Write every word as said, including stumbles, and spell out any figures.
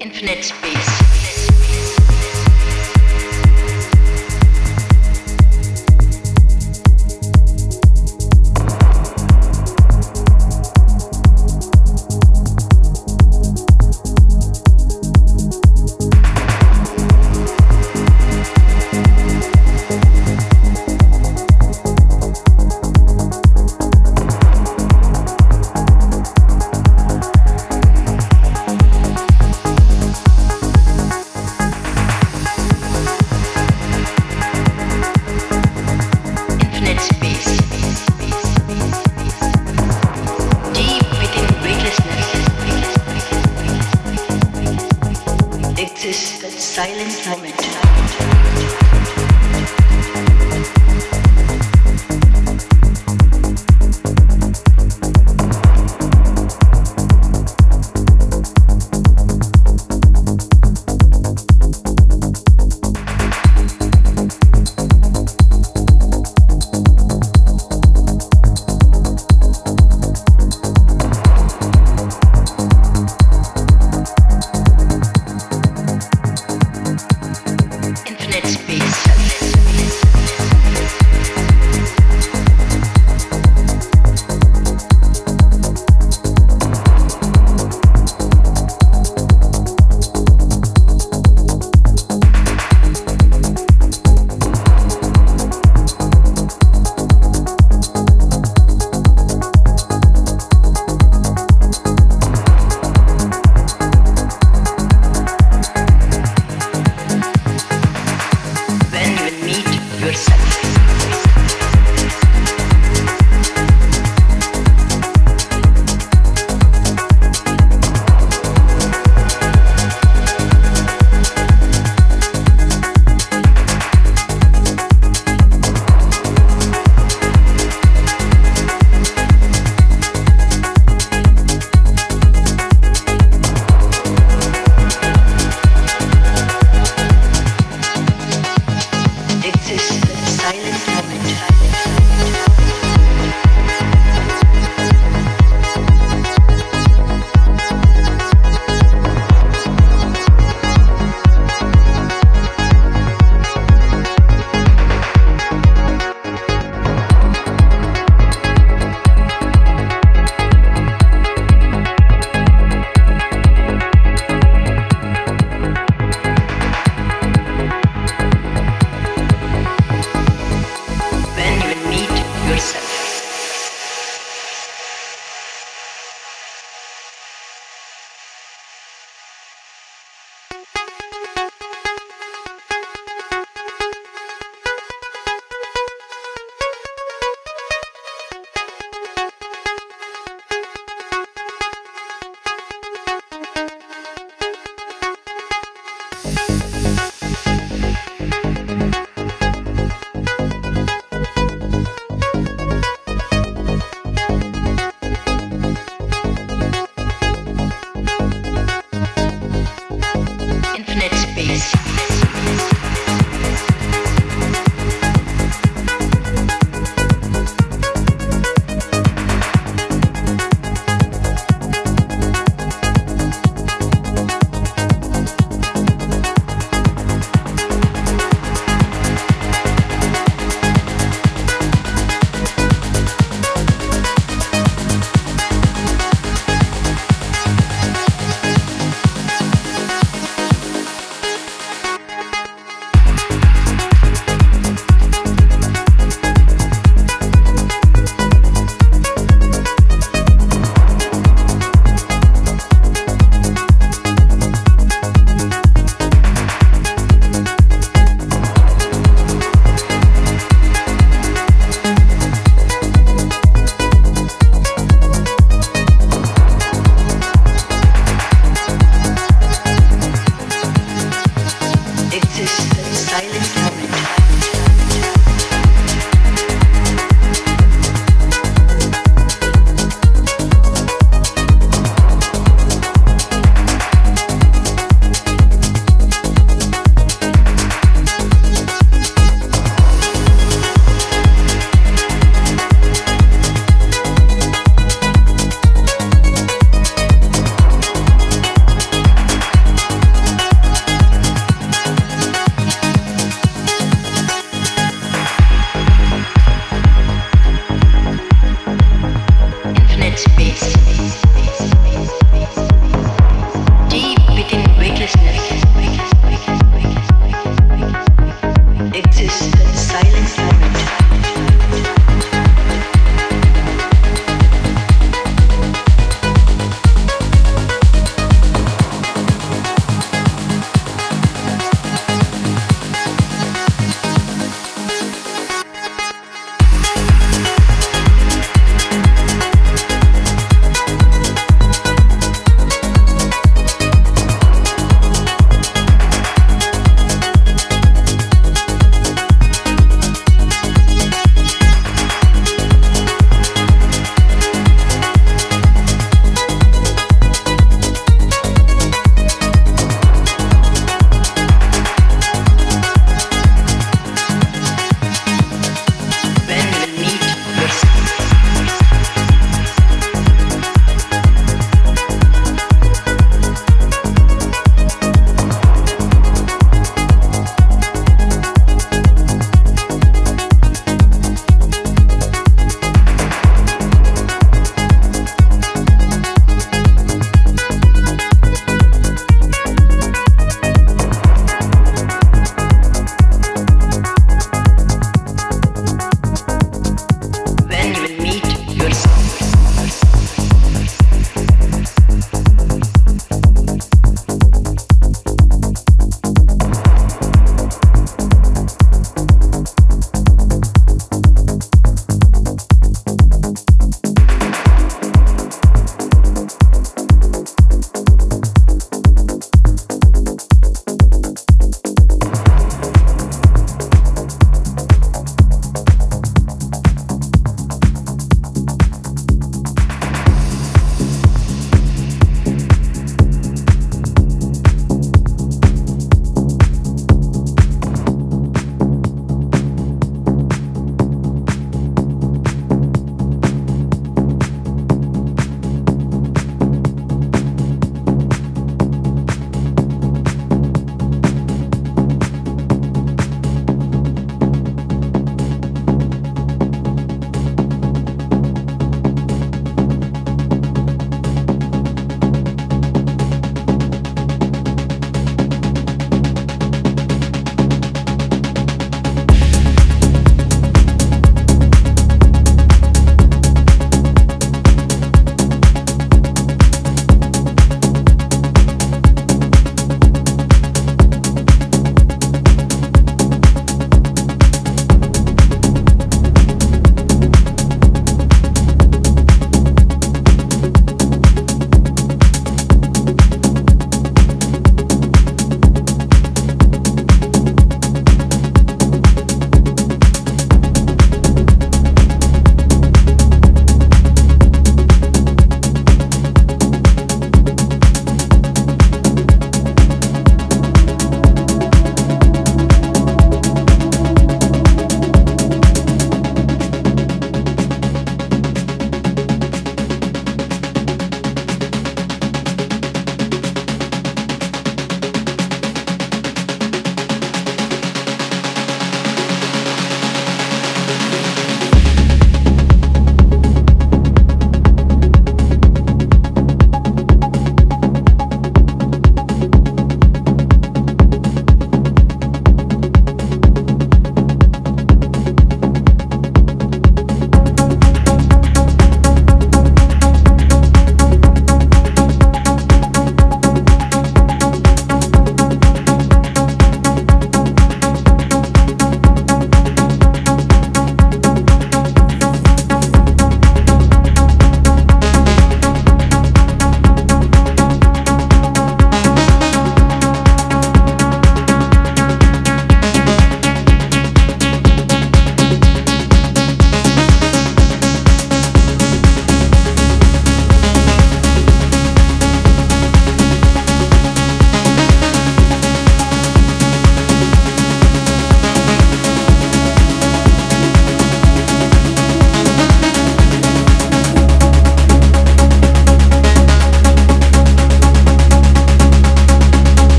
infinite space. Silent moment.